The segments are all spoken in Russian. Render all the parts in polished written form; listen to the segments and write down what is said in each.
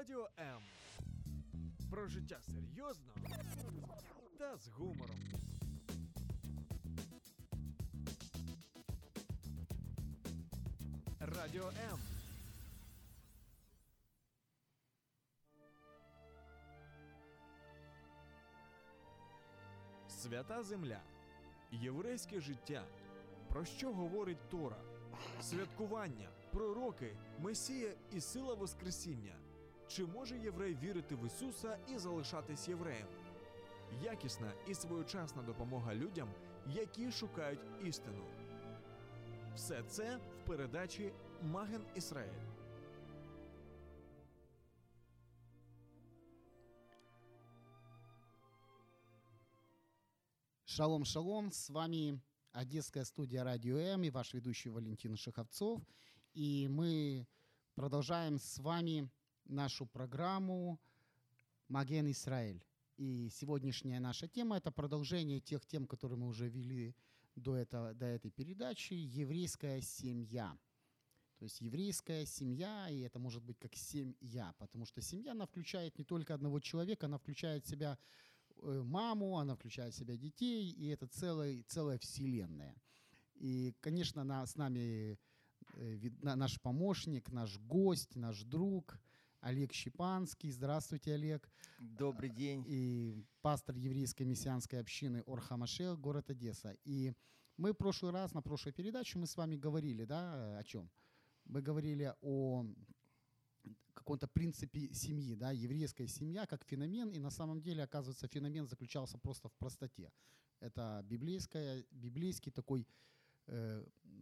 Радіо М. Про життя серйозно та з гумором. Радіо М. Свята земля. Єврейське життя. Про що говорить Тора? Святкування, пророки, Месія і сила Воскресіння. Чи може єврей вірити в Ісуса і залишатись євреєм? Якісна і своєчасна допомога людям, які шукають істину. Все це в передачі «Маген Ізраїль». Шалом-шалом, с вами Одесская студия «Радио М» и ваш ведущий Валентин Шиховцов. И мы продолжаем с вами нашу программу «Маген Ізраїль». И сегодняшняя наша тема – это продолжение тех тем, которые мы уже вели до этой передачи, еврейская семья. То есть еврейская семья, и это может быть как семья, потому что семья, она включает не только одного человека, она включает в себя маму, она включает в себя детей, и это целая вселенная. И, конечно, с нами наш помощник, наш гость, наш друг – Олег Щепанский. Здравствуйте, Олег. Добрый день. И пастор еврейской мессианской общины Ор ха-Машиах, город Одесса. И мы в прошлый раз, на прошлой передаче, мы с вами говорили, да, о чем? Мы говорили о каком-то принципе семьи, да, еврейская семья как феномен. И на самом деле, оказывается, феномен заключался просто в простоте. Это библейский такой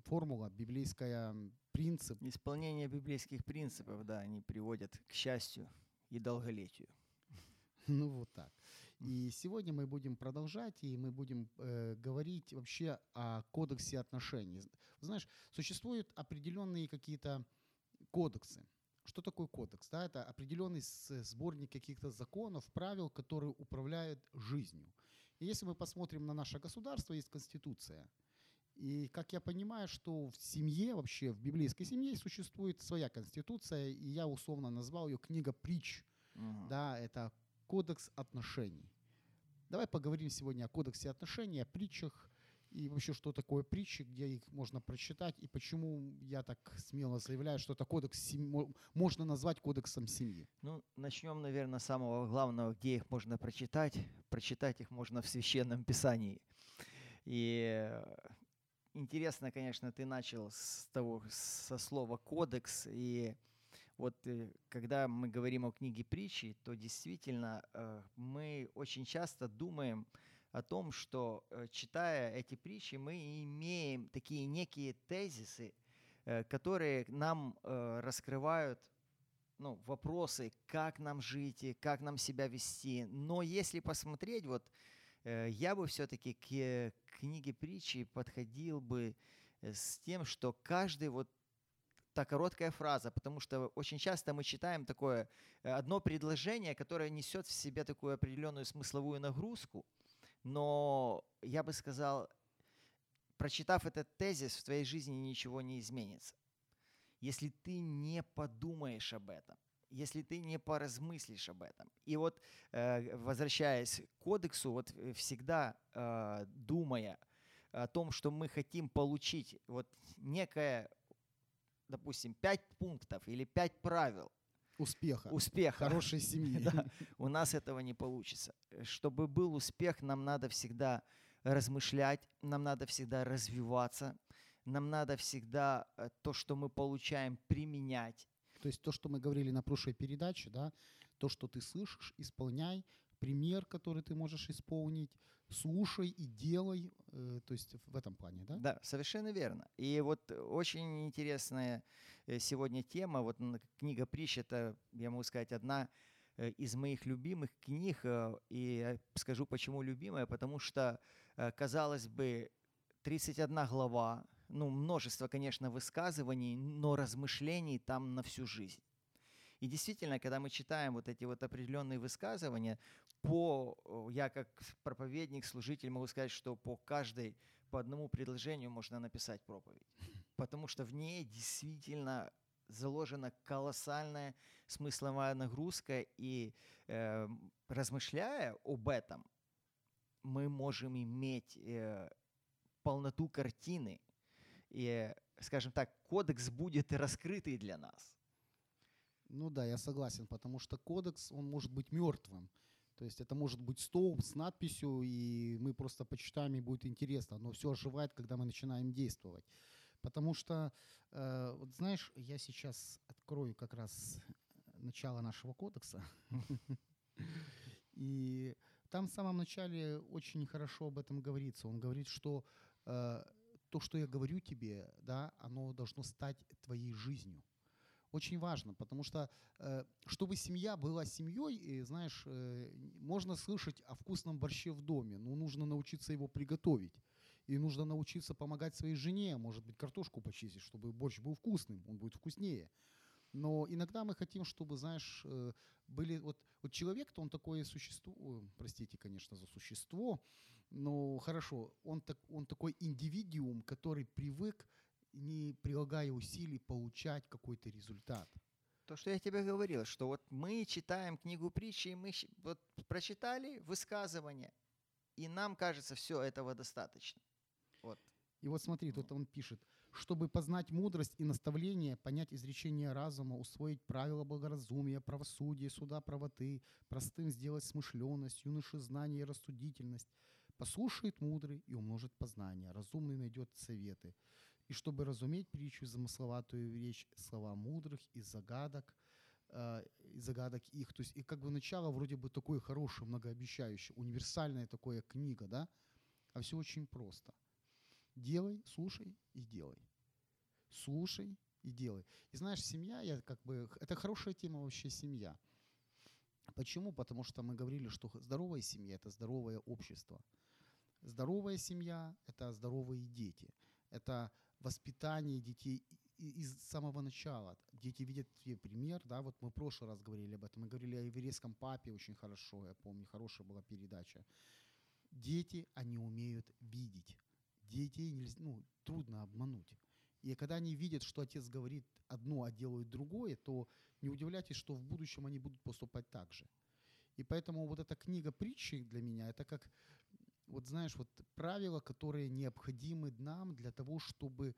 формула, библейская принцип. Исполнение библейских принципов, да, они приводят к счастью и долголетию. Ну вот так. И сегодня мы будем продолжать, и мы будем говорить вообще о кодексе отношений. Знаешь, существуют определенные какие-то кодексы. Что такое кодекс? Да, это определенный сборник каких-то законов, правил, которые управляют жизнью. И если мы посмотрим на наше государство, есть Конституция. И как я понимаю, что в семье, вообще в библейской семье существует своя конституция, и я условно назвал ее книга притч. Uh-huh. Да, это кодекс отношений. Давай поговорим сегодня о кодексе отношений, о притчах, и вообще, что такое притчи, где их можно прочитать, и почему я так смело заявляю, что это кодекс можно назвать кодексом семьи. Ну, начнем, наверное, с самого главного, где их можно прочитать. Прочитать их можно в Священном Писании. И интересно, конечно, ты начал со слова «кодекс», и вот когда мы говорим о книге притчи, то действительно мы очень часто думаем о том, что, читая эти притчи, мы имеем такие некие тезисы, которые нам раскрывают вопросы, как нам жить, и как нам себя вести. Но если посмотреть, вот, я бы все-таки к книге притчи подходил бы с тем, что каждый вот та короткая фраза, потому что очень часто мы читаем такое одно предложение, которое несет в себе такую определенную смысловую нагрузку, но я бы сказал, прочитав этот тезис, в твоей жизни ничего не изменится, если ты не подумаешь об этом. Если ты не поразмыслишь об этом. И вот, возвращаясь к кодексу, вот всегда думая о том, что мы хотим получить вот некое, допустим, 5 пунктов или 5 правил. Успеха. Хорошей семьи. Да, у нас этого не получится. Чтобы был успех, нам надо всегда размышлять, нам надо всегда развиваться, нам надо всегда то, что мы получаем, применять. То есть то, что мы говорили на прошлой передаче, да, то, что ты слышишь, исполняй, пример, который ты можешь исполнить, слушай и делай, то есть в этом плане, да? Да, совершенно верно. И вот очень интересная сегодня тема, вот книга притч, это, я могу сказать, одна из моих любимых книг, и я скажу, почему любимая, потому что, казалось бы, 31 глава, множество, конечно, высказываний, но размышлений там на всю жизнь. И действительно, когда мы читаем вот эти вот определенные высказывания, я как проповедник, служитель могу сказать, что по одному предложению можно написать проповедь, потому что в ней действительно заложена колоссальная смысловая нагрузка, и размышляя об этом, мы можем иметь полноту картины, и, скажем так, кодекс будет раскрытый для нас. Ну да, я согласен, потому что кодекс, он может быть мертвым. То есть это может быть столб с надписью, и мы просто почитаем, и будет интересно. Но все оживает, когда мы начинаем действовать. Потому что, вот знаешь, я сейчас открою как раз начало нашего кодекса. И там в самом начале очень хорошо об этом говорится. Он говорит, что то, что я говорю тебе, да, оно должно стать твоей жизнью. Очень важно, потому что, чтобы семья была семьей, и, знаешь, можно слышать о вкусном борще в доме, но нужно научиться его приготовить. И нужно научиться помогать своей жене, может быть, картошку почистить, чтобы борщ был вкусным, он будет вкуснее. Но иногда мы хотим, чтобы, знаешь, были... Вот человек-то, он такое существо, простите, конечно, за существо, но хорошо, он такой индивидуум, который привык, не прилагая усилий, получать какой-то результат. То, что я тебе говорил, что вот мы читаем книгу притчи, и мы вот прочитали высказывание, и нам кажется, все, этого достаточно. Вот. И вот смотри, тут он пишет, чтобы познать мудрость и наставление, понять изречение разума, усвоить правила благоразумия, правосудия, суда правоты, простым сделать смышленность, юноши знания и рассудительность. Послушает мудрый и умножит познание, разумный найдет советы. И чтобы разуметь притчу замысловатую речь, слова мудрых из загадок их. То есть, и как бы начало вроде бы такое хорошее, многообещающее, универсальная такая книга, да? А все очень просто. Делай, слушай и делай. Слушай и делай. И знаешь, семья, я как бы, это хорошая тема вообще семья. Почему? Потому что мы говорили, что здоровая семья – это здоровое общество. Здоровая семья – это здоровые дети. Это воспитание детей из самого начала. Дети видят пример, да, вот мы в прошлый раз говорили об этом, мы говорили о еврейском папе очень хорошо, я помню, хорошая была передача. Дети, они умеют видеть. Детей нельзя, трудно обмануть. И когда они видят, что отец говорит одно, а делают другое, то не удивляйтесь, что в будущем они будут поступать так же. И поэтому вот эта книга притчи для меня, это как... Вот знаешь, вот правила, которые необходимы нам для того, чтобы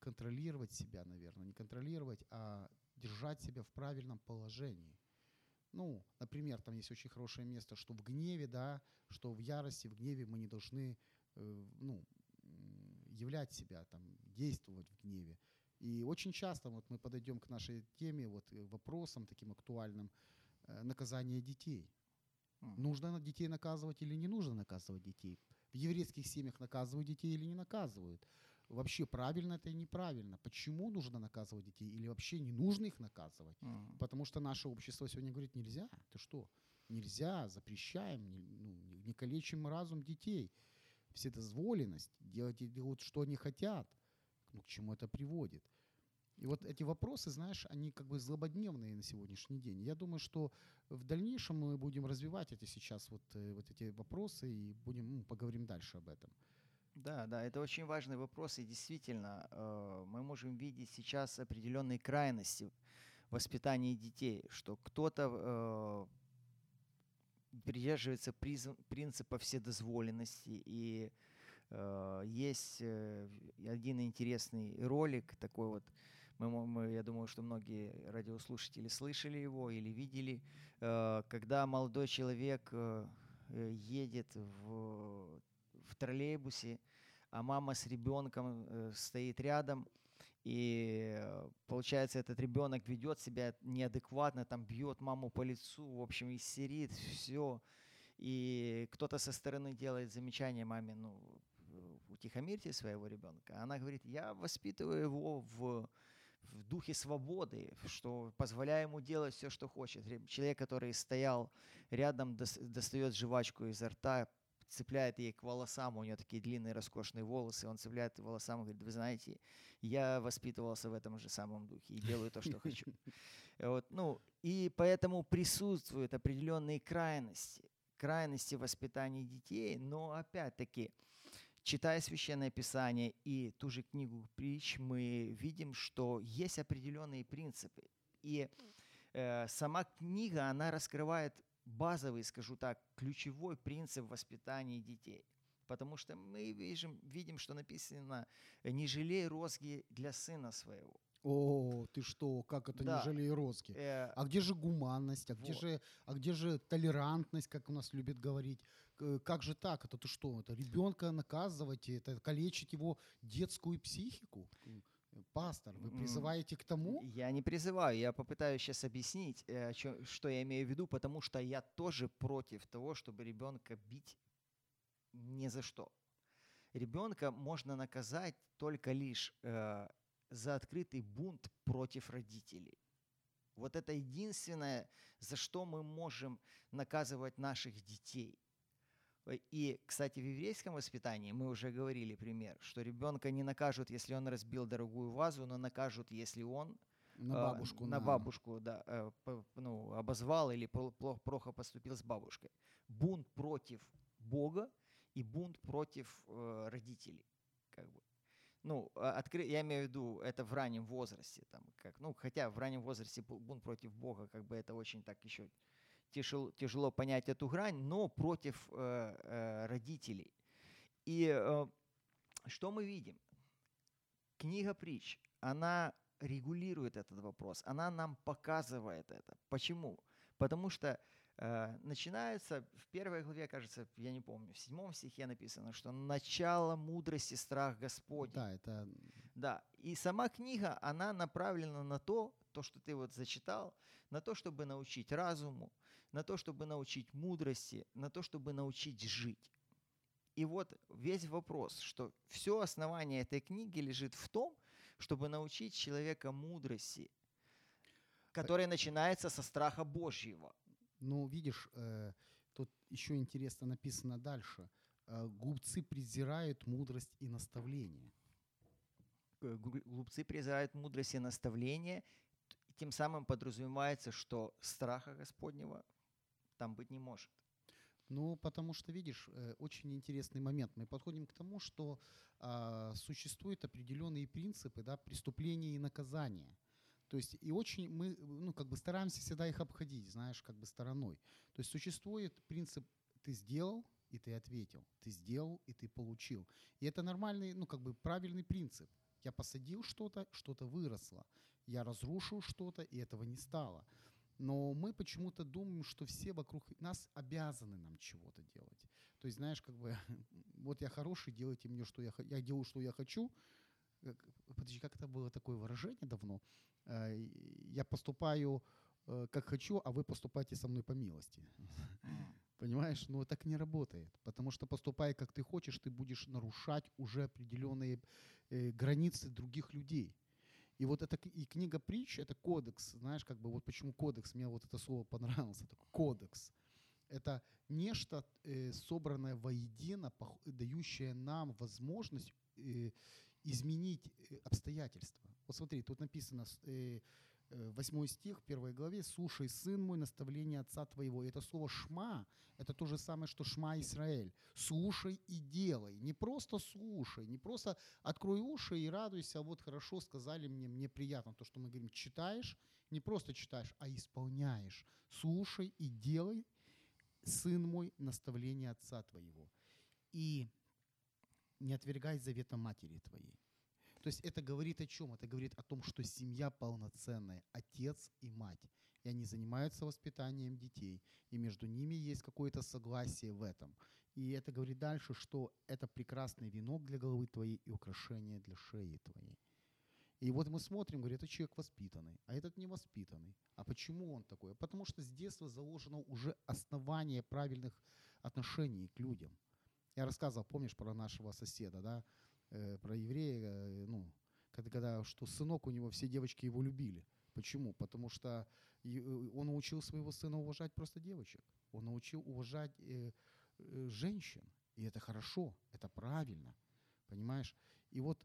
контролировать себя, наверное. Не контролировать, а держать себя в правильном положении. Ну, например, там есть очень хорошее место, что в гневе, да, что в ярости, в гневе мы не должны, являть себя, там, действовать в гневе. И очень часто вот мы подойдем к нашей теме, вот вопросам таким актуальным, наказание детей. Нужно детей наказывать или не нужно наказывать детей? В еврейских семьях наказывают детей или не наказывают? Вообще правильно это и неправильно. Почему нужно наказывать детей или вообще не нужно их наказывать? Mm. Потому что наше общество сегодня говорит, нельзя, ты что? Нельзя, запрещаем, не калечим разум детей. Вседозволенность, делают, что они хотят. К чему это приводит? И вот эти вопросы, знаешь, они как бы злободневные на сегодняшний день. Я думаю, что в дальнейшем мы будем развивать эти сейчас вот эти вопросы и будем поговорим дальше об этом. Да, это очень важный вопрос. И действительно, мы можем видеть сейчас определенные крайности в воспитании детей, что кто-то придерживается принципа вседозволенности и... Есть один интересный ролик, такой вот, я думаю, что многие радиослушатели слышали его или видели, когда молодой человек едет в троллейбусе, а мама с ребенком стоит рядом, и получается, этот ребенок ведет себя неадекватно, там бьет маму по лицу, в общем, истерит, все, и кто-то со стороны делает замечание маме, утихомирьте своего ребенка. Она говорит, я воспитываю его в духе свободы, что позволяю ему делать все, что хочет. Человек, который стоял рядом, достает жвачку изо рта, цепляет ей к волосам, у нее такие длинные роскошные волосы, он цепляет к волосам и говорит, вы знаете, я воспитывался в этом же самом духе и делаю то, что хочу. И поэтому присутствуют определенные крайности воспитания детей, но опять-таки Читая Священное Писание и ту же книгу притч, мы видим, что есть определенные принципы. И сама книга, она раскрывает базовый, скажу так, ключевой принцип воспитания детей. Потому что мы видим, что написано «Не жалей розги для сына своего». О, ты что, как это да. не жалей розги? А где же гуманность? А, вот. где же толерантность, как у нас любят говорить? Как же так? Это ты что, это ребенка наказывать, это калечить его детскую психику? Пастор, вы призываете к тому? Я не призываю, я попытаюсь сейчас объяснить, что я имею в виду, потому что я тоже против того, чтобы ребенка бить ни за что. Ребенка можно наказать только лишь за открытый бунт против родителей. Вот это единственное, за что мы можем наказывать наших детей. И, кстати, в еврейском воспитании мы уже говорили пример, что ребенка не накажут, если он разбил дорогую вазу, но накажут, если он на бабушку обозвал или плохо поступил с бабушкой. Бунт против Бога и бунт против родителей. Как бы. Я имею в виду, это в раннем возрасте. Хотя в раннем возрасте бунт против Бога, как бы это очень так еще... Тяжело понять эту грань, но против родителей. И что мы видим? Книга притч, она регулирует этот вопрос, она нам показывает это. Почему? Потому что начинается, в первой главе, кажется, я не помню, в 7 стихе написано, что начало мудрости — страх Господень. Да, это... да. И сама книга, она направлена на то, что ты вот зачитал, на то, чтобы научить разуму, на то, чтобы научить мудрости, на то, чтобы научить жить. И вот весь вопрос, что все основание этой книги лежит в том, чтобы научить человека мудрости, которая начинается со страха Божьего. Ну, видишь, тут еще интересно написано дальше. Глупцы презирают мудрость и наставление. Глупцы презирают мудрость и наставление. Тем самым подразумевается, что страха Господнего там быть не может. Ну, потому что, видишь, очень интересный момент. Мы подходим к тому, что существуют определенные принципы, да, преступления и наказания. То есть и очень мы стараемся всегда их обходить, знаешь, как бы стороной. То есть существует принцип «ты сделал, и ты ответил», «ты сделал, и ты получил». И это нормальный, правильный принцип. Я посадил что-то, что-то выросло. Я разрушил что-то, и этого не стало. Но мы почему-то думаем, что все вокруг нас обязаны нам чего-то делать. То есть, знаешь, вот я хороший, делайте мне, что я делаю, что я хочу. Подожди, как это было такое выражение давно? Я поступаю, как хочу, а вы поступаете со мной по милости. Понимаешь? Но так не работает. Потому что поступая, как ты хочешь, ты будешь нарушать уже определенные границы других людей. И вот эта книга притч — это кодекс. Знаешь, вот почему кодекс? Мне вот это слово понравилось. Это кодекс. Это нечто, собранное воедино, дающее нам возможность изменить обстоятельства. Вот смотри, тут написано 8 стих, 1 главе: «Слушай, сын мой, наставление отца твоего». Это слово «шма» — это то же самое, что «шма Исраэль». «Слушай и делай». Не просто слушай, не просто открой уши и радуйся, вот хорошо сказали мне приятно. То, что мы говорим, читаешь, не просто читаешь, а исполняешь. «Слушай и делай, сын мой, наставление отца твоего. И не отвергай завета матери твоей». То есть это говорит о чем? Это говорит о том, что семья полноценная, отец и мать. И они занимаются воспитанием детей, и между ними есть какое-то согласие в этом. И это говорит дальше, что это прекрасный венок для головы твоей и украшение для шеи твоей. И вот мы смотрим, говорит, этот человек воспитанный, а этот невоспитанный. А почему он такой? Потому что с детства заложено уже основание правильных отношений к людям. Я рассказывал, помнишь, про нашего соседа, да? Про еврея, что сынок у него, все девочки его любили. Почему? Потому что он научил своего сына уважать просто девочек. Он научил уважать женщин. И это хорошо, это правильно. Понимаешь? И вот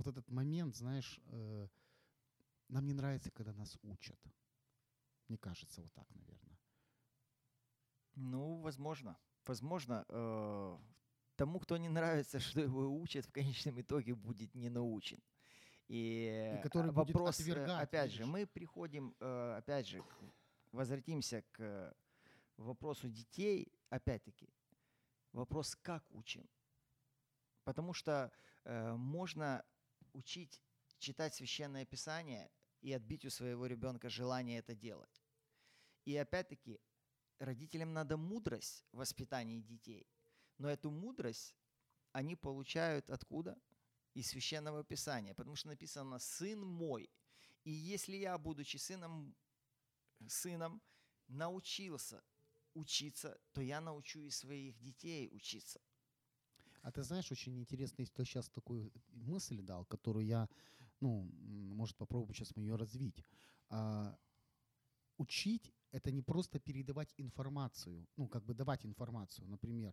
этот момент, знаешь, нам не нравится, когда нас учат. Мне кажется, вот так, наверное. Ну, возможно. возможно, тому, кто не нравится, что его учат, в конечном итоге будет не научен. И который вопрос, будет отвергать. Опять же, мы приходим, опять же, возвратимся к вопросу детей, опять-таки, вопрос, как учим. Потому что можно учить читать Священное Писание и отбить у своего ребенка желание это делать. И опять-таки, родителям надо мудрость в воспитании детей. Но эту мудрость они получают откуда? Из Священного Писания. Потому что написано «Сын мой». И если я, будучи сыном, научился учиться, то я научу и своих детей учиться. А ты знаешь, очень интересно, ты сейчас такую мысль дал, которую я, может, попробую сейчас ее развить. Учить — это не просто передавать информацию, давать информацию. Например,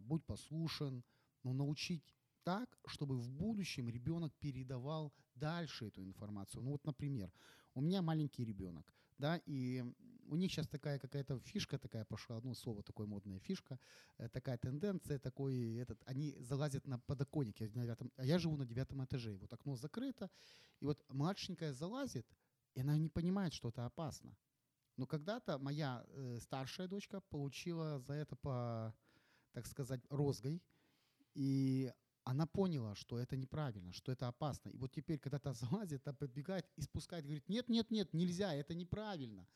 будь послушен, но научить так, чтобы в будущем ребенок передавал дальше эту информацию. Например, у меня маленький ребенок, да, и у них сейчас такая какая-то фишка такая пошла, слово такое модное, фишка, такая тенденция, они залазят на подоконник, я живу на 9 этаже, вот окно закрыто, и вот младшенькая залазит, и она не понимает, что это опасно. Но когда-то моя старшая дочка получила за это, так сказать, розгой, и она поняла, что это неправильно, что это опасно. И вот теперь, когда та залазит, та подбегает и спускает, говорит, нет, нельзя, это неправильно.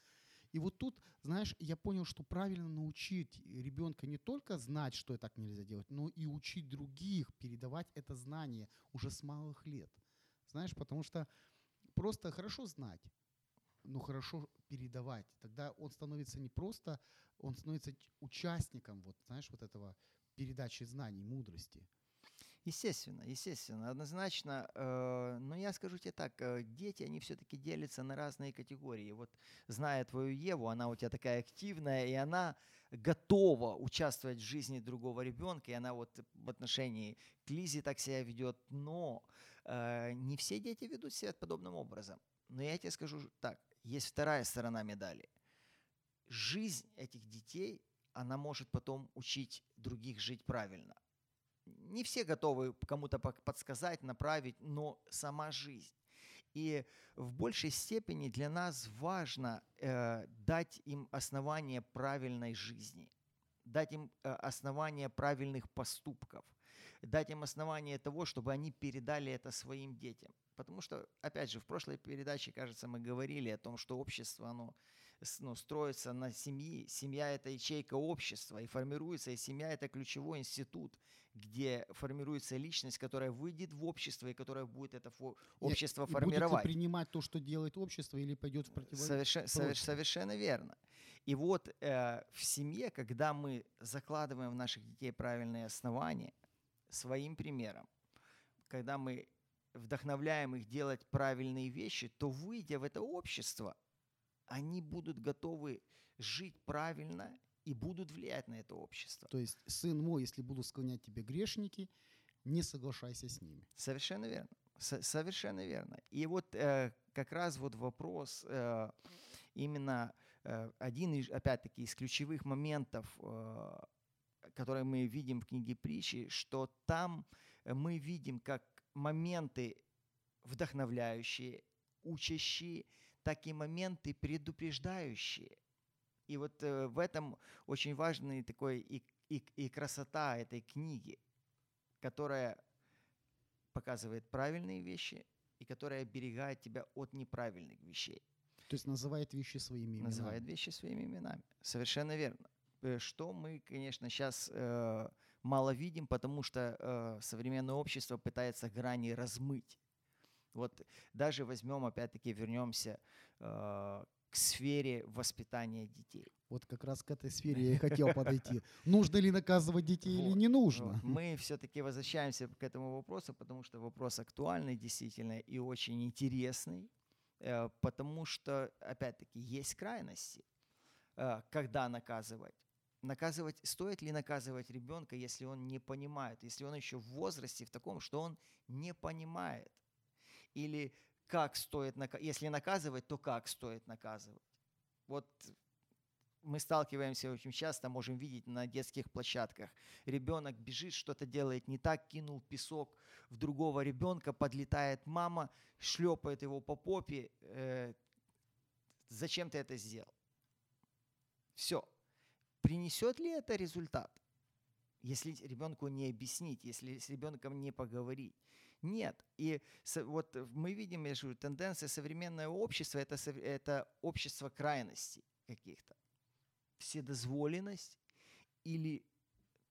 И вот тут, знаешь, я понял, что правильно научить ребенка не только знать, что так нельзя делать, но и учить других, передавать это знание уже с малых лет. Знаешь, потому что просто хорошо знать, но хорошо передавать. Тогда он становится не просто, он становится участником, этого передачи знаний, мудрости. Естественно, однозначно. Но я скажу тебе так, дети, они все-таки делятся на разные категории. Вот зная твою Еву, она у тебя такая активная, и она готова участвовать в жизни другого ребенка, и она вот в отношении к Лизе так себя ведет. Но не все дети ведут себя подобным образом. Но я тебе скажу так, есть вторая сторона медали. Жизнь этих детей, она может потом учить других жить правильно. Не все готовы кому-то подсказать, направить, но сама жизнь. И в большей степени для нас важно дать им основание правильной жизни, дать им основание правильных поступков, дать им основание того, чтобы они передали это своим детям. Потому что, опять же, в прошлой передаче, кажется, мы говорили о том, что общество, оно строится на семье. Семья – это ячейка общества, и формируется, и семья – это ключевой институт, где формируется личность, которая выйдет в общество и которая будет это общество формировать. Будет ли принимать то, что делает общество, или пойдет в противоположность? Совершенно верно. И вот в семье, когда мы закладываем в наших детей правильные основания своим примером, когда мы вдохновляем их делать правильные вещи, то, выйдя в это общество, они будут готовы жить правильно и будут влиять на это общество. То есть, сын мой, если будут склонять тебе грешники, не соглашайся с ними. Совершенно верно. Совершенно верно. И вот как раз вот вопрос, именно один, опять-таки, из ключевых моментов, которые мы видим в книге Притчи, что там мы видим, как моменты вдохновляющие, учащие, так и моменты предупреждающие. И вот в этом очень важная и красота этой книги, которая показывает правильные вещи и которая оберегает тебя от неправильных вещей. То есть называет вещи своими именами. Называет вещи своими именами. Совершенно верно. Что мы, конечно, сейчас мало видим, потому что современное общество пытается грани размыть. Вот даже возьмем, опять-таки, вернемся к сфере воспитания детей. Вот как раз к этой сфере я и хотел подойти. Нужно ли наказывать детей или не нужно? Мы все-таки возвращаемся к этому вопросу, потому что вопрос актуальный действительно и очень интересный, потому что, опять-таки, есть крайности, когда наказывать. Стоит ли наказывать ребенка, если он не понимает, если он еще в возрасте в таком, что он не понимает? Или как стоит наказывать, если наказывать, то как стоит наказывать? Вот мы сталкиваемся очень часто, можем видеть на детских площадках. Ребенок бежит, что-то делает не так, кинул песок в другого ребенка, подлетает мама, шлепает его по попе. Зачем ты это сделал? Все. Принесет ли это результат? Если ребенку не объяснить, если с ребенком не поговорить. Нет. И вот мы видим, я говорю, тенденция современного общества – это общество крайностей каких-то. Вседозволенность или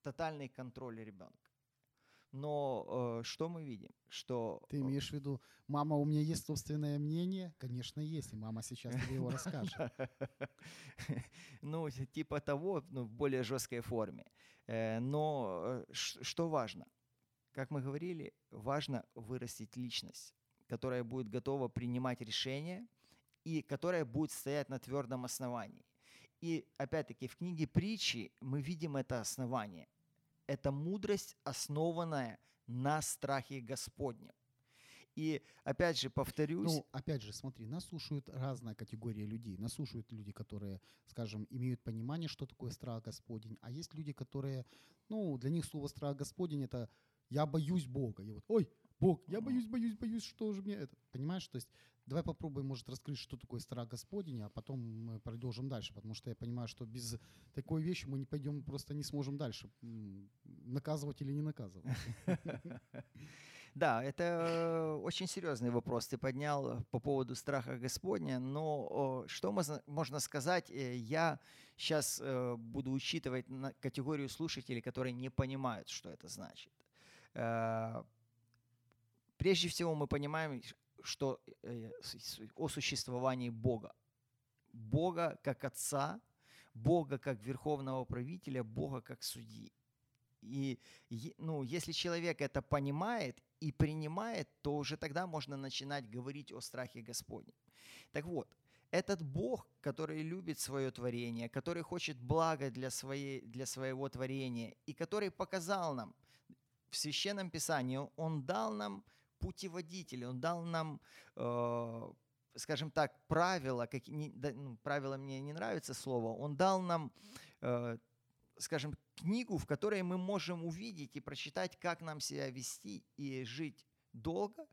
тотальный контроль ребенка. Но что мы видим? Что... Ты имеешь в виду, мама, у меня есть собственное мнение? Конечно, есть, и мама сейчас тебе его расскажет. Ну, типа того, в более жесткой форме. Но что важно? Как мы говорили, важно вырастить личность, которая будет готова принимать решения и которая будет стоять на твердом основании. И, опять-таки, в книге «Притчи» мы видим это основание. Это мудрость, основанная на страхе Господнем. И, опять же, повторюсь... Ну, опять же, смотри, нас слушают разная категория людей. Нас слушают люди, которые, скажем, имеют понимание, что такое страх Господень. А есть люди, которые... Ну, для них слово «страх Господень» — это «я боюсь Бога». Я вот, ой, Бог, я боюсь, что же мне это... Понимаешь, то есть... Давай попробуем, может, раскрыть, что такое страх Господень, а потом мы продолжим дальше, потому что я понимаю, что без такой вещи мы не пойдем, просто не сможем дальше наказывать или не наказывать. Да, это очень серьезный вопрос ты поднял по поводу страха Господня, но что можно сказать, я сейчас буду учитывать категорию слушателей, которые не понимают, что это значит. Прежде всего мы понимаем, что о существовании Бога. Бога как Отца, Бога как Верховного Правителя, Бога как Судьи. И если человек это понимает и принимает, то уже тогда можно начинать говорить о страхе Господнем. Так вот, этот Бог, который любит свое творение, который хочет блага для своего творения и который показал нам в Священном Писании, Он дал нам путеводитель, Он дал нам, скажем так, правила, правила мне не нравится слово, Он дал нам, скажем, книгу, в которой мы можем увидеть и прочитать, как нам себя вести и жить долго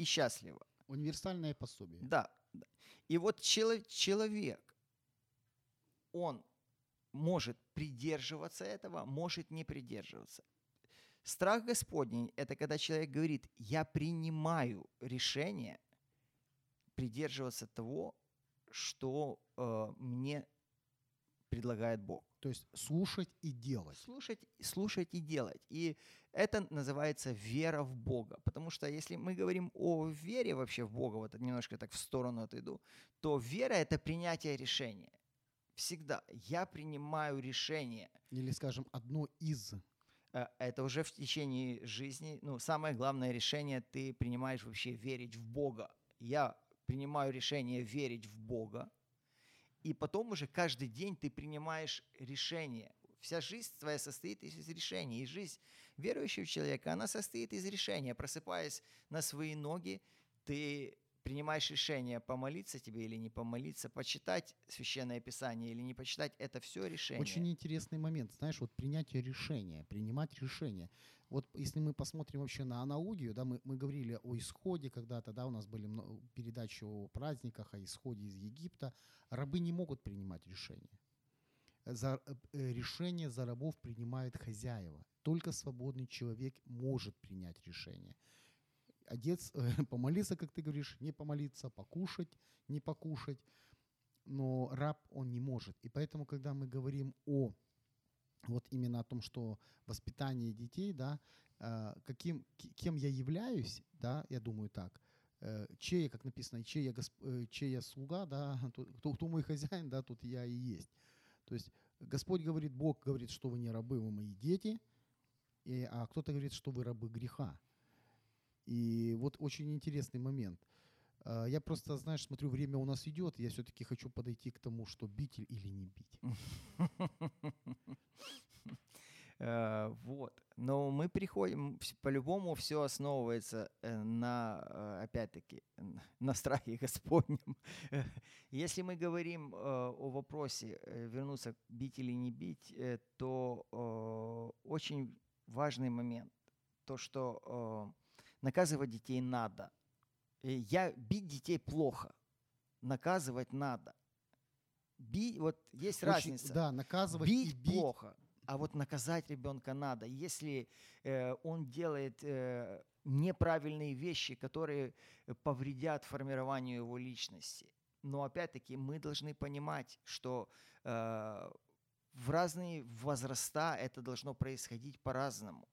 и счастливо. Универсальное пособие. Да. И вот человек, он может придерживаться этого, может не придерживаться. Страх Господний – это когда человек говорит, я принимаю решение придерживаться того, что мне предлагает Бог. То есть слушать и делать. Слушать и делать. И это называется вера в Бога. Потому что если мы говорим о вере вообще в Бога, вот немножко так в сторону отойду, то вера – это принятие решения. Всегда. Я принимаю решение. Или, скажем, одно из... Это уже в течение жизни. Самое главное решение ты принимаешь вообще верить в Бога. Я принимаю решение верить в Бога. И потом уже каждый день ты принимаешь решение. Вся жизнь твоя состоит из решений. И жизнь верующего человека, она состоит из решения. Просыпаясь на свои ноги, ты принимаешь решение, помолиться тебе или не помолиться, почитать Священное Писание или не почитать, это все решение. Очень интересный момент, знаешь, вот принятие решения, принимать решение. Вот если мы посмотрим вообще на аналогию, да, мы говорили о исходе когда-то, да, у нас были передачи о праздниках, о исходе из Египта. Рабы не могут принимать решения. Решение за рабов принимает хозяева. Только свободный человек может принять решение. Одеться, помолиться, как ты говоришь, не помолиться, покушать, не покушать. Но раб, он не может. И поэтому, когда мы говорим вот именно о том, что воспитание детей, да, кем я являюсь, да, я думаю так, чей, как написано, чей я слуга, да, кто мой хозяин, да, тут я и есть. То есть Господь говорит, Бог говорит, что вы не рабы, вы мои дети, а кто-то говорит, что вы рабы греха. И вот очень интересный момент. Я просто, знаешь, смотрю, время у нас идет, и я все-таки хочу подойти к тому, что бить или не бить. Вот. Но мы приходим, по-любому все основывается на, опять-таки, на страхе Господнем. Если мы говорим о вопросе вернуться бить или не бить, то очень важный момент, то, что наказывать детей надо. Бить детей плохо, наказывать надо. Вот есть разница. Да, наказывать бить плохо. А вот наказать ребенка надо. Если он делает неправильные вещи, которые повредят формированию его личности. Но опять-таки мы должны понимать, что в разные возраста это должно происходить по-разному.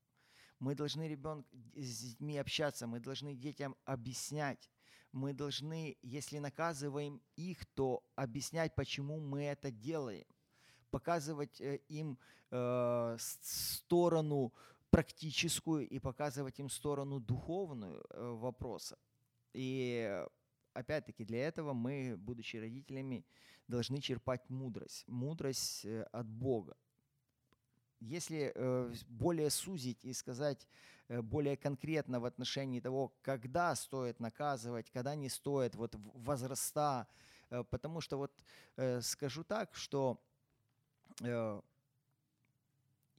Мы должны с детьми общаться, мы должны детям объяснять. Мы должны, если наказываем их, то объяснять, почему мы это делаем. Показывать им сторону практическую и показывать им сторону духовную вопроса. И опять-таки для этого мы, будучи родителями, должны черпать мудрость. Мудрость от Бога. Если более сузить и сказать более конкретно в отношении того, когда стоит наказывать, когда не стоит, вот возраста, потому что вот скажу так, что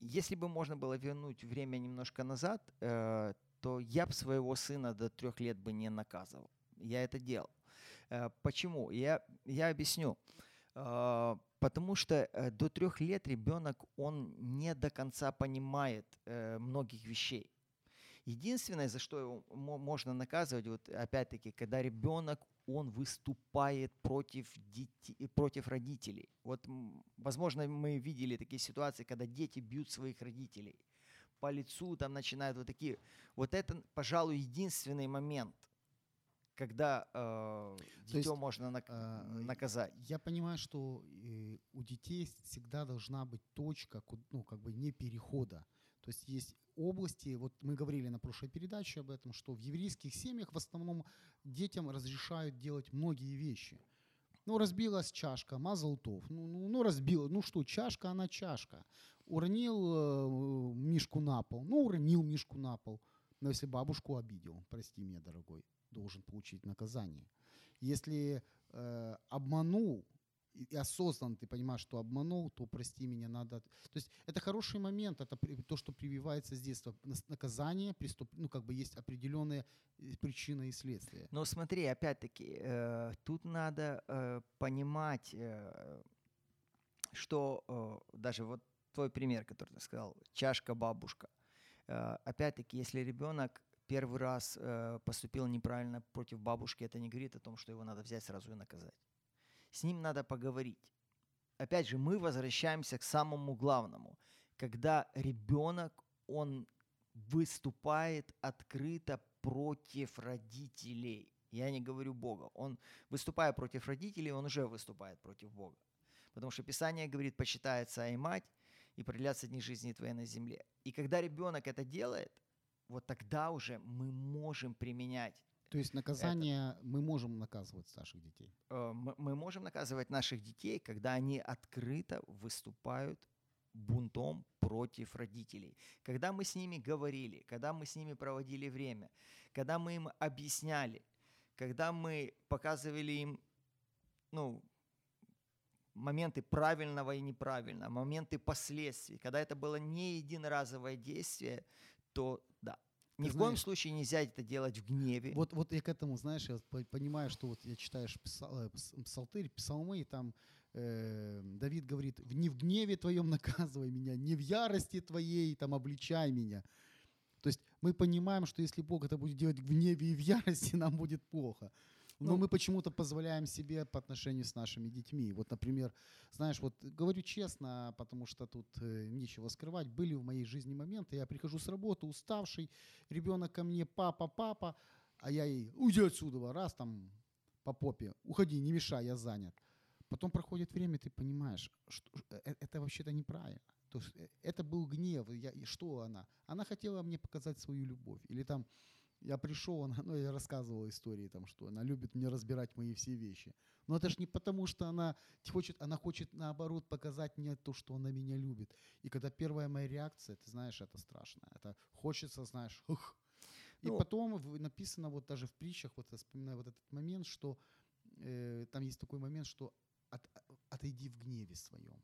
если бы можно было вернуть время немножко назад, то я бы своего сына до 3 лет бы не наказывал. Я это делал. Почему? Я объясню. Потому что до 3 лет ребенок, он не до конца понимает многих вещей. Единственное, за что его можно наказывать, вот опять-таки, когда ребенок, он выступает против родителей. Вот, возможно, мы видели такие ситуации, когда дети бьют своих родителей. По лицу там начинают вот такие. Вот это, пожалуй, единственный момент, когда дитё можно наказать. Я понимаю, что у детей всегда должна быть точка, ну, как бы не перехода. То есть есть области, вот мы говорили на прошлой передаче об этом, что в еврейских семьях в основном детям разрешают делать многие вещи. Ну, разбилась чашка, мазал тов. Ну, разбила. Ну что, чашка, она чашка. Уронил мишку на пол. Ну, уронил мишку на пол. Но если бабушку обидел, прости меня, дорогой, должен получить наказание. Если обманул, и осознанно ты понимаешь, что обманул, то прости меня, надо... То есть это хороший момент, это то, что прививается с детства. Наказание, ну как бы есть определенная причина и следствие. Но смотри, опять-таки, тут надо понимать, что даже вот твой пример, который ты сказал, чашка, бабушка. Опять-таки, если ребенок первый раз поступил неправильно против бабушки, это не говорит о том, что его надо взять сразу и наказать. С ним надо поговорить. Опять же, мы возвращаемся к самому главному. Когда ребенок, он выступает открыто против родителей. Я не говорю Бога. Он, выступая против родителей, он уже выступает против Бога. Потому что Писание говорит, почитай отца и мать, и продлятся дни жизни твоей на земле. И когда ребенок это делает, вот тогда уже мы можем применять. То есть наказание, мы можем наказывать наших детей? Мы можем наказывать наших детей, когда они открыто выступают бунтом против родителей. Когда мы с ними говорили, когда мы с ними проводили время, когда мы им объясняли, когда мы показывали им, ну, моменты правильного и неправильного, моменты последствий, когда это было не единоразовое действие, то да. Ни в коем случае нельзя это делать в гневе. Вот я к этому, знаешь, я понимаю, что вот я читаешь псалтырь, псалмы, и там Давид говорит, не в гневе твоем наказывай меня, не в ярости твоей там обличай меня. То есть мы понимаем, что если Бог это будет делать в гневе и в ярости, нам будет плохо. Но мы почему-то позволяем себе по отношению с нашими детьми. Вот, например, знаешь, вот говорю честно, потому что тут нечего скрывать, были в моей жизни моменты, я прихожу с работы, уставший, ребенок ко мне, папа, а я ей, уйди отсюда, раз там по попе, уходи, не мешай, я занят. Потом проходит время, ты понимаешь, что это вообще-то неправильно. То есть это был гнев, что она? Она хотела мне показать свою любовь. Или там Я пришел, она, ну, я рассказывала истории, там, что она любит мне разбирать мои все вещи. Но это ж не потому, что она хочет, наоборот, показать мне то, что она меня любит. И когда первая моя реакция, ты знаешь, это страшно. Это хочется, знаешь, ух. И потом написано вот даже в притчах, вот я вспоминаю вот этот момент, что там есть такой момент, что отойди в гневе своем.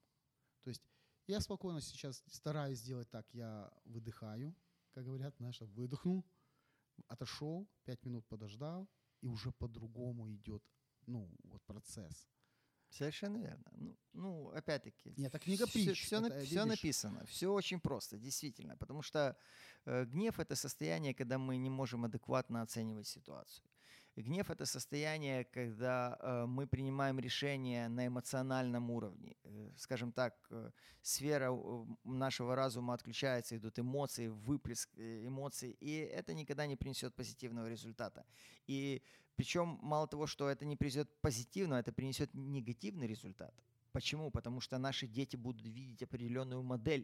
То есть я спокойно сейчас стараюсь сделать так, я выдыхаю, как говорят, знаешь, выдохнул, отошел, 5 минут подождал, и уже по-другому идет, ну, вот процесс. Совершенно верно. Ну, опять-таки. Нет, это книга притч. Все написано. Все очень просто, действительно. Потому что гнев — это состояние, когда мы не можем адекватно оценивать ситуацию. Гнев — это состояние, когда мы принимаем решения на эмоциональном уровне. Скажем так, сфера нашего разума отключается, идут эмоции, выплеск эмоций, и это никогда не принесет позитивного результата. И причем мало того, что это не принесет позитивного, это принесет негативный результат. Почему? Потому что наши дети будут видеть определенную модель,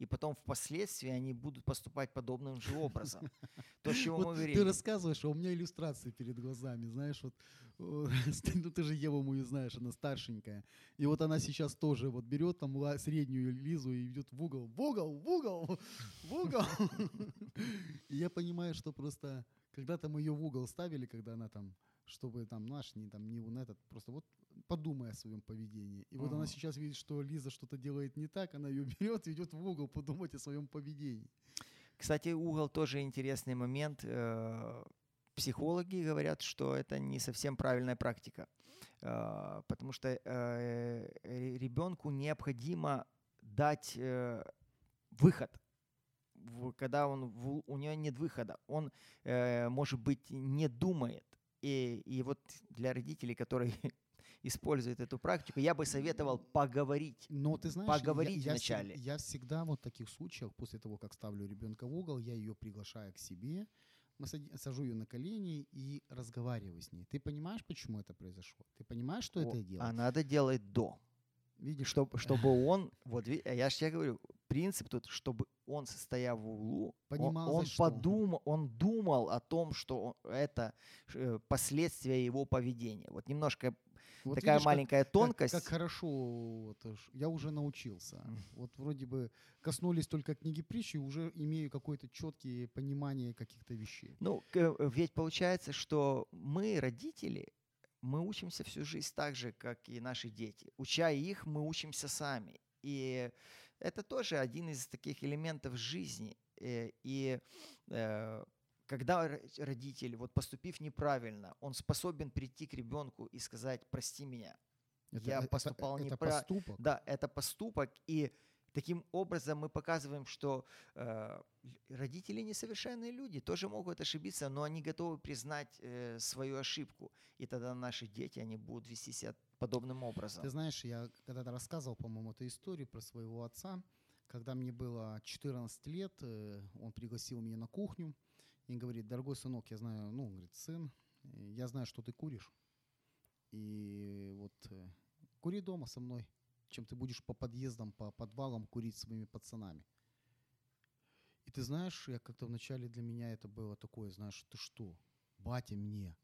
и потом впоследствии они будут поступать подобным же образом. То, с чего вот мы говорим. Ты рассказываешь, а у меня иллюстрации перед глазами, знаешь, вот, ну ты же Еву мою знаешь, она старшенькая, и вот она сейчас тоже вот берет там среднюю Лизу и идет в угол, в угол, в угол, в угол. И я понимаю, что просто когда-то мы ее в угол ставили, когда она там, чтобы там наш, не там, не он этот, просто вот подумай о своем поведении. И вот она сейчас видит, что Лиза что-то делает не так, она ее берет и идет в угол подумать о своем поведении. Кстати, угол тоже интересный момент. Психологи говорят, что это не совсем правильная практика, потому что ребенку необходимо дать выход. Когда у него нет выхода, он, может быть, не думает. И вот для родителей, которые используют эту практику, я бы советовал поговорить. Но ты знаешь, поговорить вначале. Я всегда вот в таких случаях, после того, как ставлю ребенка в угол, я ее приглашаю к себе, сажу ее на колени и разговариваю с ней. Ты понимаешь, почему это произошло? Ты понимаешь, что это делает? Она это делает до. Видишь, чтобы он, вот я же тебе говорю, принцип тут, чтобы он, стоя в углу, понимал, он думал о том, что это последствия его поведения. Вот немножко вот такая видишь, маленькая тонкость. Как хорошо, вот, я уже научился. Вот вроде бы коснулись только книги притчи, уже имею какое-то четкое понимание каких-то вещей. Ну, ведь получается, что мы, родители, мы учимся всю жизнь так же, как и наши дети. Уча их, мы учимся сами. И это тоже один из таких элементов жизни. И когда родитель, вот поступив неправильно, он способен прийти к ребенку и сказать: «Прости меня, я поступал неправильно». Да, это поступок. И таким образом мы показываем, что родители несовершенные люди, тоже могут ошибиться, но они готовы признать свою ошибку. И тогда наши дети, они будут вести себя подобным образом. Ты знаешь, я когда-то рассказывал, по-моему, эту историю про своего отца. Когда мне было 14 лет, он пригласил меня на кухню и говорит: «Дорогой сынок, я знаю, ну, говорит, сын, я знаю, что ты куришь. И вот кури дома со мной, чем ты будешь по подъездам, по подвалам курить своими пацанами». И ты знаешь, я как-то вначале, для меня это было такое, знаешь, ты что, батя мне,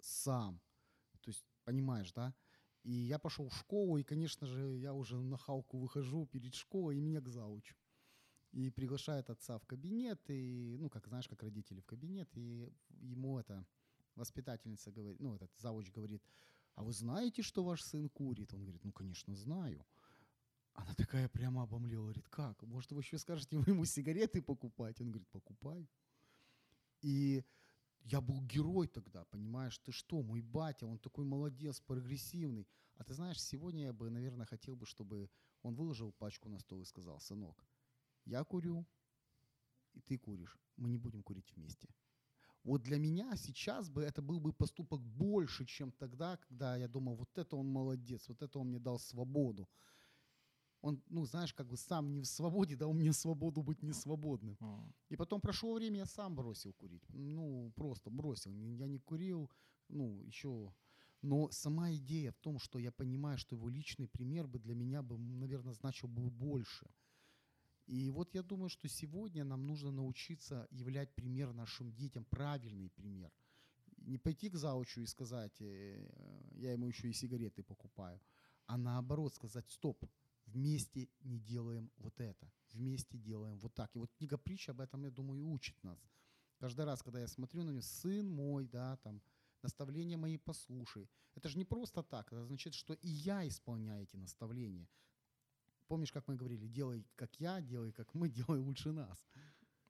сам, то есть понимаешь, да? И я пошел в школу, и, конечно же, я уже на халку выхожу перед школой, и меня к заучу. И приглашает отца в кабинет, и, ну, как знаешь, как родители в кабинет, и ему эта воспитательница говорит, ну, этот завуч говорит: «А вы знаете, что ваш сын курит?» Он говорит: «Ну, конечно, знаю». Она такая прямо обомлела, говорит: «Как? Может, вы еще скажете, вы ему сигареты покупать?» Он говорит: «Покупай». И я был герой тогда, понимаешь, ты что, мой батя, он такой молодец, прогрессивный. А ты знаешь, сегодня я бы, наверное, хотел бы, чтобы он выложил пачку на стол и сказал: «Сынок, я курю, и ты куришь, мы не будем курить вместе». Вот для меня сейчас бы это был бы поступок больше, чем тогда, когда я думал: вот это он молодец, вот это он мне дал свободу. Он, ну, знаешь, как бы сам не в свободе, дал мне свободу быть несвободным. И потом прошло время, я сам бросил курить. Ну, просто бросил. Я не курил, ну, еще. Но сама идея в том, что я понимаю, что его личный пример бы для меня, бы, наверное, значил бы больше. И вот я думаю, что сегодня нам нужно научиться являть пример нашим детям, правильный пример. Не пойти к заучу и сказать, я ему еще и сигареты покупаю, а наоборот сказать, стоп, вместе не делаем вот это, вместе делаем вот так. И вот книга притч об этом, я думаю, учит нас. Каждый раз, когда я смотрю на нее, сын мой, да, там, наставления мои послушай. Это же не просто так, это значит, что и я исполняю эти наставления. Помнишь, как мы говорили, делай, как я, делай, как мы, делай лучше нас.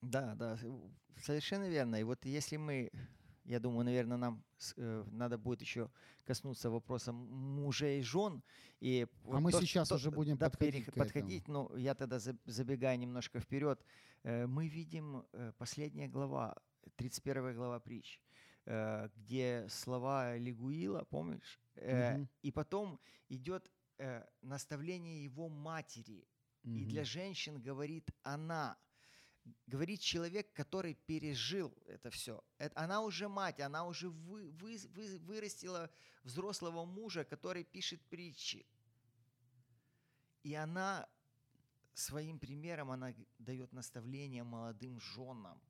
Да, да, совершенно верно. И вот если мы, я думаю, наверное, нам надо будет еще коснуться вопроса мужей и жен. И а вот мы то, сейчас уже будем подходить к этому. Но я тогда забегаю немножко вперед. Мы видим последняя глава, 31 глава притч, где слова Лигуила, помнишь? Угу. И потом идет наставление его матери. Угу. И для женщин говорит она. Говорит человек, который пережил это все. Она уже мать, она уже вырастила взрослого мужа, который пишет притчи. И она своим примером она дает наставление молодым женам.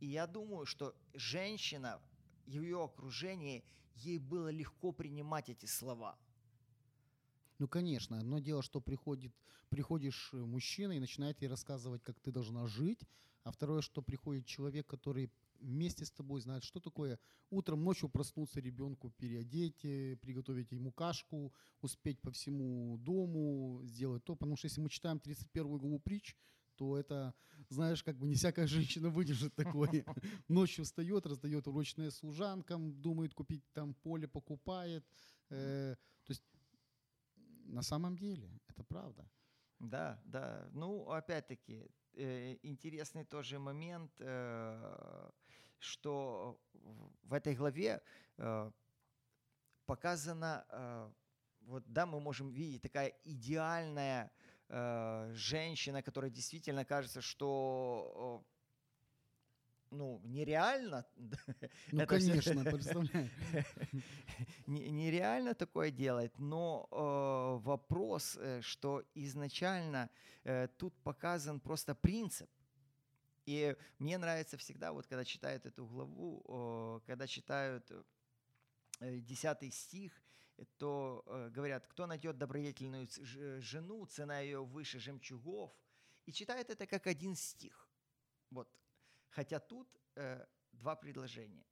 И я думаю, что женщина, ее окружение, ей было легко принимать эти слова. Ну, конечно. Одно дело, что приходишь мужчина и начинает ей рассказывать, как ты должна жить. А второе, что приходит человек, который вместе с тобой знает, что такое утром, ночью проснуться ребенку, переодеть, приготовить ему кашку, успеть по всему дому, сделать то. Потому что если мы читаем 31 главу притч, то это, знаешь, как бы не всякая женщина выдержит такое. Ночью встает, раздает урочное служанкам, думает купить там поле, покупает. То есть на самом деле, это правда. Да, да. Ну, опять-таки, интересный тоже момент, что в этой главе показано, вот да, мы можем видеть такая идеальная женщина, которая действительно кажется, что ну, нереально. Ну, это конечно, представляю. Нереально такое делать, но вопрос, что изначально тут показан просто принцип. И мне нравится всегда, вот когда читают эту главу, когда читают 10 стих, то говорят, кто найдет добродетельную жену, цена ее выше жемчугов. И читают это как один стих. Вот. Хотя тут два предложения.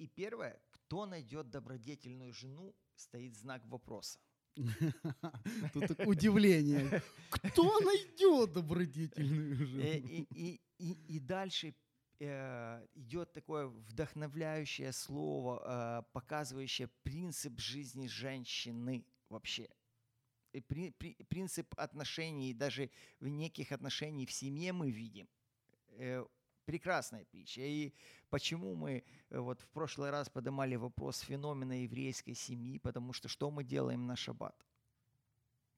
И первое, кто найдет добродетельную жену, стоит знак вопроса. Тут удивление. Кто найдет добродетельную жену? И дальше идет такое вдохновляющее слово, показывающее принцип жизни женщины вообще. Принцип отношений, даже в неких отношениях в семье мы видим. Прекрасная притча. И почему мы вот в прошлый раз поднимали вопрос феномена еврейской семьи, потому что мы делаем на шаббат?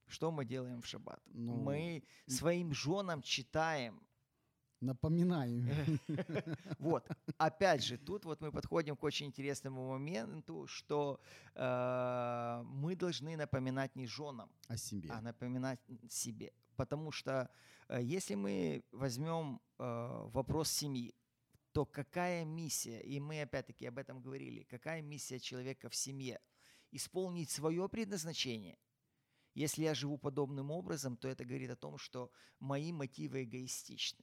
Что мы делаем в шаббат? Ну, мы своим женам читаем. Напоминаем. Вот. Опять же, тут вот мы подходим к очень интересному моменту, что мы должны напоминать не женам, а себе. А напоминать себе. Потому что если мы возьмем вопрос семьи, то какая миссия, и мы опять-таки об этом говорили, какая миссия человека в семье? Исполнить свое предназначение. Если я живу подобным образом, то это говорит о том, что мои мотивы эгоистичны.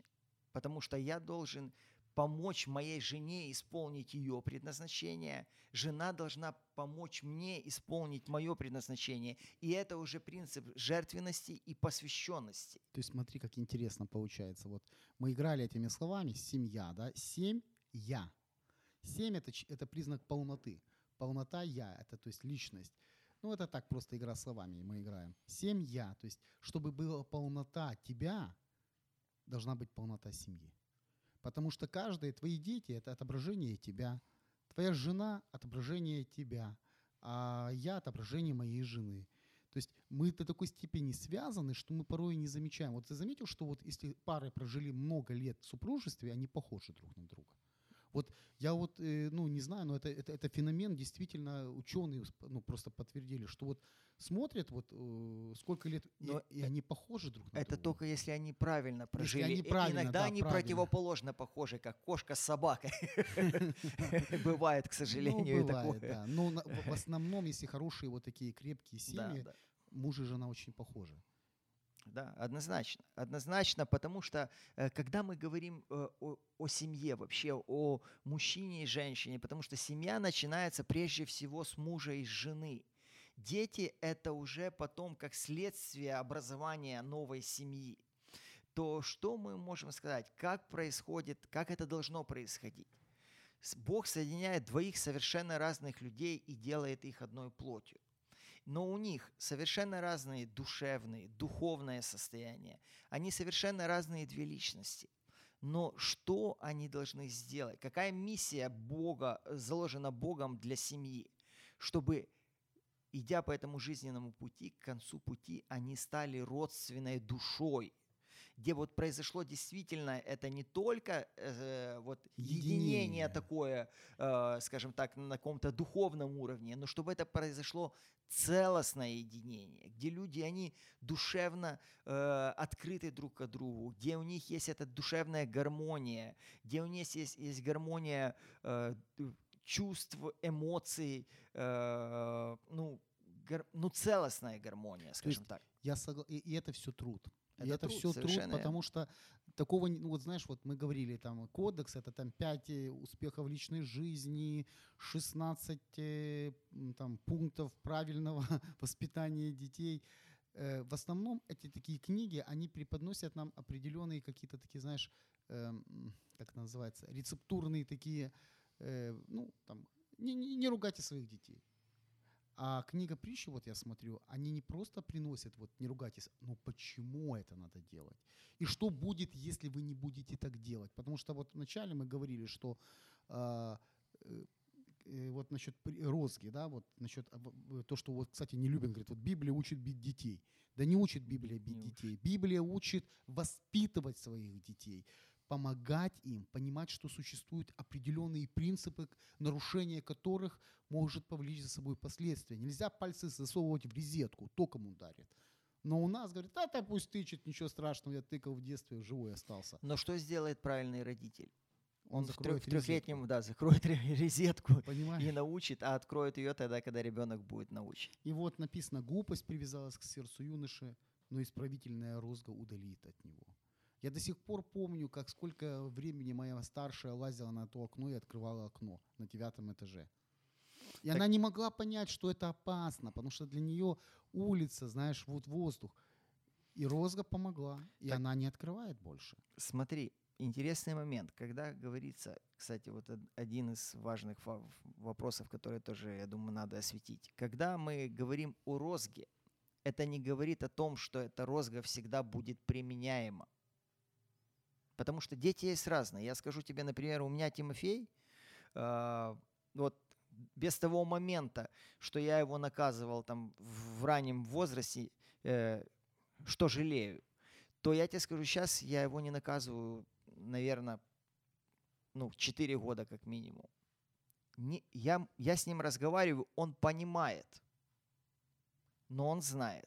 Потому что я должен помочь моей жене исполнить ее предназначение. Жена должна помочь мне исполнить мое предназначение. И это уже принцип жертвенности и посвященности. То есть смотри, как интересно получается. Вот мы играли этими словами «семья». Да? «Семь-я». «Семь» — это признак полноты. Полнота «я» — это то есть личность. Ну, это так просто игра словами мы играем. «Семь-я». То есть чтобы была полнота тебя, должна быть полнота семьи. Потому что каждые твои дети — это отображение тебя. Твоя жена — отображение тебя. А я — отображение моей жены. То есть мы до такой степени связаны, что мы порой не замечаем. Вот ты заметил, что вот если пары прожили много лет в супружестве, они похожи друг на друга. Вот Я вот, не знаю, но это феномен, действительно, ученые просто подтвердили, что вот смотрят, вот сколько лет, и они похожи друг на друга. Это только если они правильно прожили. Если они правильно, иногда да, они правильно. Противоположно похожи, как кошка с собакой. Бывает, к сожалению, такое. Но в основном, если хорошие вот такие крепкие семьи, муж и жена очень похожи. Да, однозначно. Однозначно, потому что, когда мы говорим о семье, вообще о мужчине и женщине, потому что семья начинается прежде всего с мужа и с жены. Дети – это уже потом как следствие образования новой семьи. То что мы можем сказать, как происходит, как это должно происходить? Бог соединяет двоих совершенно разных людей и делает их одной плотью. Но у них совершенно разные душевные, духовное состояние. Они совершенно разные две личности. Но что они должны сделать? Какая миссия Бога, заложена Богом для семьи? Чтобы, идя по этому жизненному пути, к концу пути они стали родственной душой. Где вот произошло действительно это не только единение такое, скажем так, на каком-то духовном уровне, но чтобы это произошло целостное единение, где люди, они душевно открыты друг к другу, где у них есть эта душевная гармония, где у них есть гармония чувств, эмоций, целостная гармония, скажем так. И это все труд. Это все труд, потому что такого, мы говорили, там, кодекс, это там 5 успехов личной жизни, 16 там, пунктов правильного воспитания детей. В основном эти такие книги, они преподносят нам определенные какие-то такие, как называется, рецептурные такие, не ругайте своих детей. А книга притчи, я смотрю, они не просто приносят, не ругайтесь, но почему это надо делать? И что будет, если вы не будете так делать? Потому что вначале мы говорили, что насчет розги, насчет то, что, кстати, не любят, говорят, Библия учит бить детей. Да не учит Библия бить детей. Библия учит воспитывать своих детей, помогать им, понимать, что существуют определенные принципы, нарушение которых может повлечь за собой последствия. Нельзя пальцы засовывать в розетку, током ударит. Но у нас, говорят, да пусть тычет, ничего страшного, я тыкал в детстве, живой остался. Но что сделает правильный родитель? Он в трехлетнем закроет розетку, понимаешь? И научит, а откроет ее тогда, когда ребенок будет научен. И написано, глупость привязалась к сердцу юноши, но исправительная розга удалит от него. Я до сих пор помню, сколько времени моя старшая лазила на то окно и открывала окно на 9 этаже. И так... она не могла понять, что это опасно, потому что для нее улица, воздух. И розга помогла, и она не открывает больше. Смотри, интересный момент. Когда говорится, кстати, один из важных вопросов, который тоже, я думаю, надо осветить. Когда мы говорим о розге, это не говорит о том, что эта розга всегда будет применяема. Потому что дети есть разные. Я скажу тебе, например, у меня Тимофей, без того момента, что я его наказывал там, в раннем возрасте, что жалею, то я тебе скажу, сейчас я его не наказываю, наверное, 4 года как минимум. Я с ним разговариваю, он понимает, но он знает,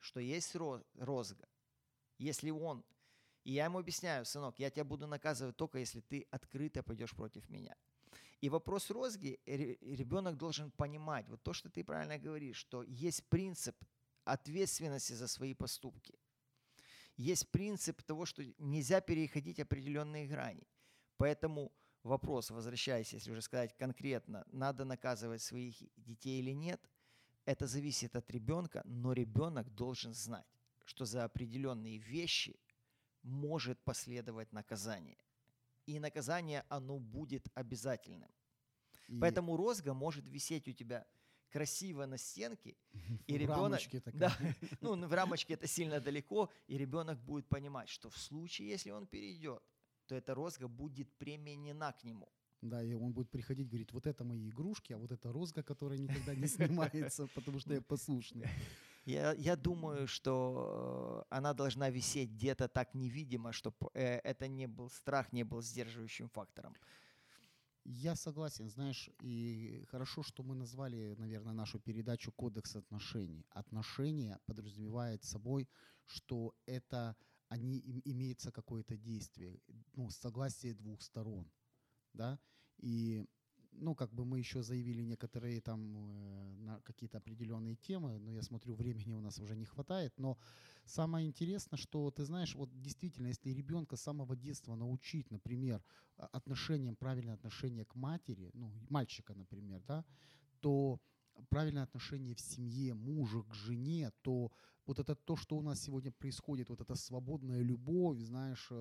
что есть розга. Если он... И я ему объясняю, сынок, я тебя буду наказывать только если ты открыто пойдешь против меня. И вопрос розги ребенок должен понимать. То, что ты правильно говоришь, что есть принцип ответственности за свои поступки. Есть принцип того, что нельзя переходить определенные грани. Поэтому вопрос, возвращаясь, если уже сказать конкретно, надо наказывать своих детей или нет, это зависит от ребенка, но ребенок должен знать, что за определенные вещи может последовать наказание. И наказание, оно будет обязательным. Поэтому розга может висеть у тебя красиво на стенке. И ребенок, в рамочке это сильно далеко, и ребенок будет понимать, что в случае, если он перейдет, то эта розга будет применена к нему. Да, и он будет приходить и говорить, это мои игрушки, а это розга, которая никогда не снимается, потому что я послушный. Я думаю, что она должна висеть где-то так невидимо, чтобы это не был страх, не был сдерживающим фактором. Я согласен, знаешь, и хорошо, что мы назвали, наверное, нашу передачу «Кодекс отношений». Отношения подразумевает собой, что это имеется какое-то действие, ну, согласие двух сторон, да, и, ну, как бы мы еще заявили некоторые там на какие-то определенные темы, но я смотрю, времени у нас уже не хватает, но самое интересное, что, ты знаешь, вот действительно, если ребенка с самого детства научить, например, отношениям, правильное отношение к матери, ну, мальчика, например, да, то правильное отношение в семье, мужа к жене, то вот это то, что у нас сегодня происходит, вот эта свободная любовь, знаешь,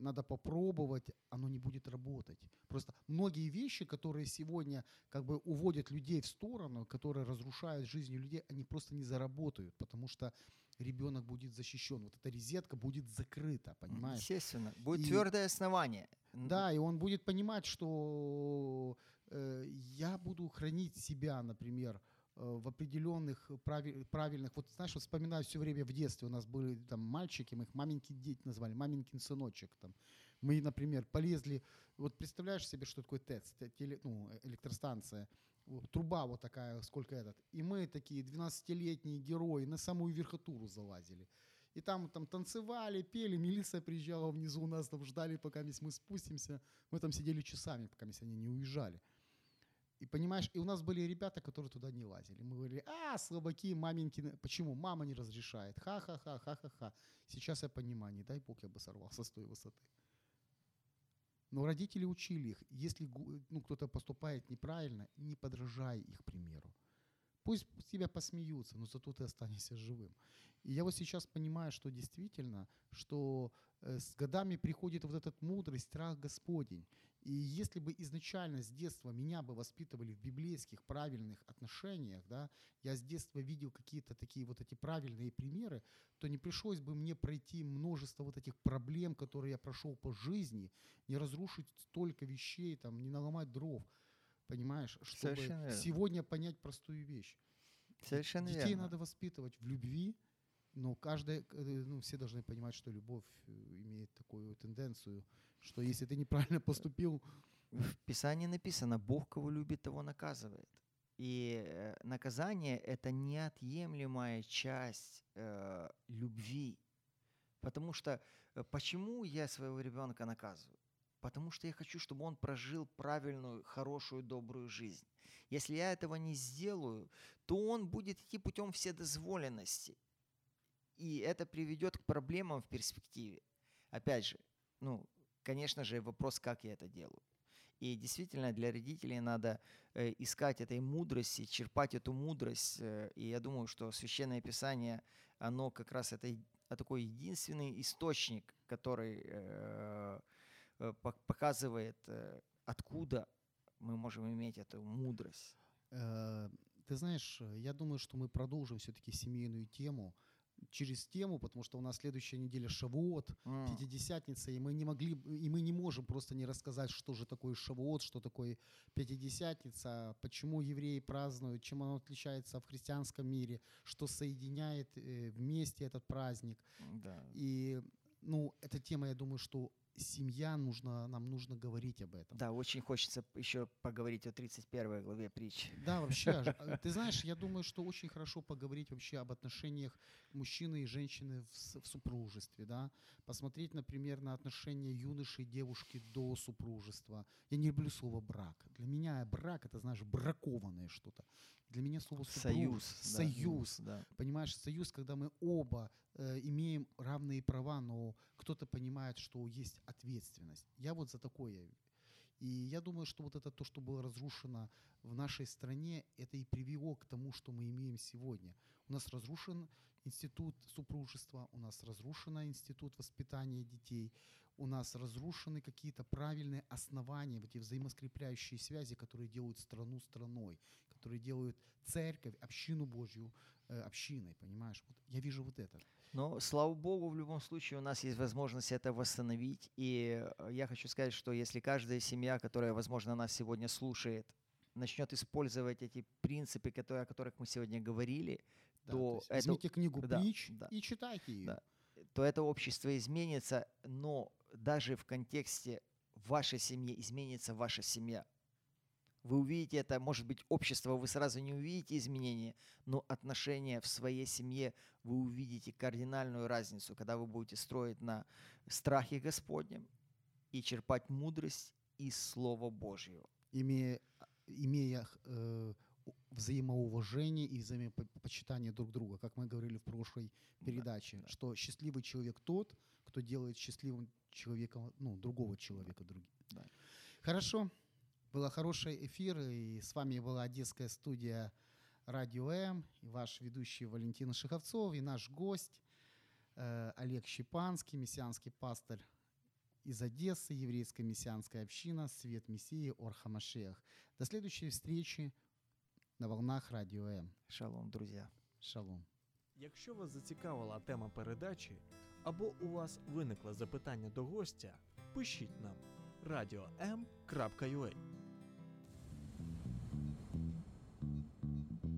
надо попробовать, оно не будет работать. Просто многие вещи, которые сегодня как бы уводят людей в сторону, которые разрушают жизнь людей, они просто не заработают, потому что ребенок будет защищен, вот эта розетка будет закрыта, понимаешь? Естественно, будет твердое основание. Да, и он будет понимать, что я буду хранить себя, например, в определенных правильных... Вот знаешь, вот вспоминаю все время в детстве, у нас были там мальчики, мы их маменькин дети назвали, маменькин сыночек. Там. Мы, например, полезли... Вот представляешь себе, что такое ТЭЦ, электростанция, труба вот такая, сколько этот. И мы такие 12-летние герои на самую верхотуру залазили. И там танцевали, пели, Мелисса приезжала внизу, у нас там ждали, пока мы спустимся. Мы там сидели часами, пока они не уезжали. И понимаешь, и у нас были ребята, которые туда не лазили. Мы говорили, слабаки, маменькины. Почему? Мама не разрешает. Ха-ха-ха, ха-ха-ха. Сейчас я понимаю, не дай бог я бы сорвался с той высоты. Но родители учили их. Если кто-то поступает неправильно, не подражай их примеру. Пусть тебя посмеются, но зато ты останешься живым. И я вот сейчас понимаю, что действительно, что с годами приходит вот этот мудрый страх Господень. И если бы изначально с детства меня бы воспитывали в библейских правильных отношениях, да, я с детства видел какие-то такие вот эти правильные примеры, то не пришлось бы мне пройти множество вот этих проблем, которые я прошел по жизни, не разрушить столько вещей, там, не наломать дров, понимаешь, чтобы сегодня понять простую вещь. Совершенно Детей верно. Надо воспитывать в любви, но все должны понимать, что любовь имеет такую тенденцию, что если ты неправильно поступил... В Писании написано, Бог, кого любит, того наказывает. И наказание — это неотъемлемая часть любви. Потому что почему я своего ребенка наказываю? Потому что я хочу, чтобы он прожил правильную, хорошую, добрую жизнь. Если я этого не сделаю, то он будет идти путем вседозволенности. И это приведет к проблемам в перспективе. Опять же, конечно же, вопрос, как я это делаю. И действительно, для родителей надо искать этой мудрости, черпать эту мудрость. И я думаю, что Священное Писание, оно как раз это такой единственный источник, который показывает, откуда мы можем иметь эту мудрость. Ты знаешь, я думаю, что мы продолжим все-таки семейную тему через тему, потому что у нас следующая неделя Шавоот, Пятидесятница, и мы не можем просто не рассказать, что же такое Шавоот, что такое Пятидесятница, почему евреи празднуют, чем оно отличается в христианском мире, что соединяет вместе этот праздник. Да. И, эта тема, я думаю, что семья, нам нужно говорить об этом. Да, очень хочется еще поговорить о 31 главе притч. Да, вообще. Ты знаешь, я думаю, что очень хорошо поговорить вообще об отношениях мужчины и женщины в супружестве. Да? Посмотреть, например, на отношения юноши и девушки до супружества. Я не люблю слово «брак». Для меня брак — это, знаешь, бракованное что-то. Для меня слово «союз». Союз. Да. Понимаешь, союз, когда мы оба имеем равные права, но кто-то понимает, что есть ответственность. Я вот за такое. И я думаю, что вот это то, что было разрушено в нашей стране, это и привело к тому, что мы имеем сегодня. У нас разрушен институт супружества, у нас разрушен институт воспитания детей, у нас разрушены какие-то правильные основания, вот эти взаимоскрепляющие связи, которые делают страну страной, которые делают церковь, общину Божью общиной, понимаешь? Вот я вижу вот это. Но, слава Богу, в любом случае у нас есть возможность это восстановить. И я хочу сказать, что если каждая семья, которая, возможно, нас сегодня слушает, начнет использовать эти принципы, о которых мы сегодня говорили, да, то это... Возьмите книгу «Притч» и читайте ее. Да. То это общество изменится, но даже в контексте в вашей семье, изменится ваша семья. Вы увидите это, может быть, общество, вы сразу не увидите изменения, но отношения в своей семье вы увидите кардинальную разницу, когда вы будете строить на страхе Господнем и черпать мудрость из Слова Божьего. Имея взаимоуважение и взаимопочитание друг друга, как мы говорили в прошлой передаче, что счастливый человек тот, кто делает счастливым человеком, другого человека. Да. Хорошо, был хороший эфир, и с вами была Одесская студия «Радио М», и ваш ведущий Валентин Шиховцов, и наш гость Олег Щепанский, мессианский пастор из Одессы, еврейская мессианская община «Свет Мессии Ор ха-Машиах». До следующей встречи на волнах Радіо М. Шалом, друзі. Шалом. Якщо вас зацікавила тема передачі, або у вас виникло запитання до гостя, пишіть нам radio.m.ua.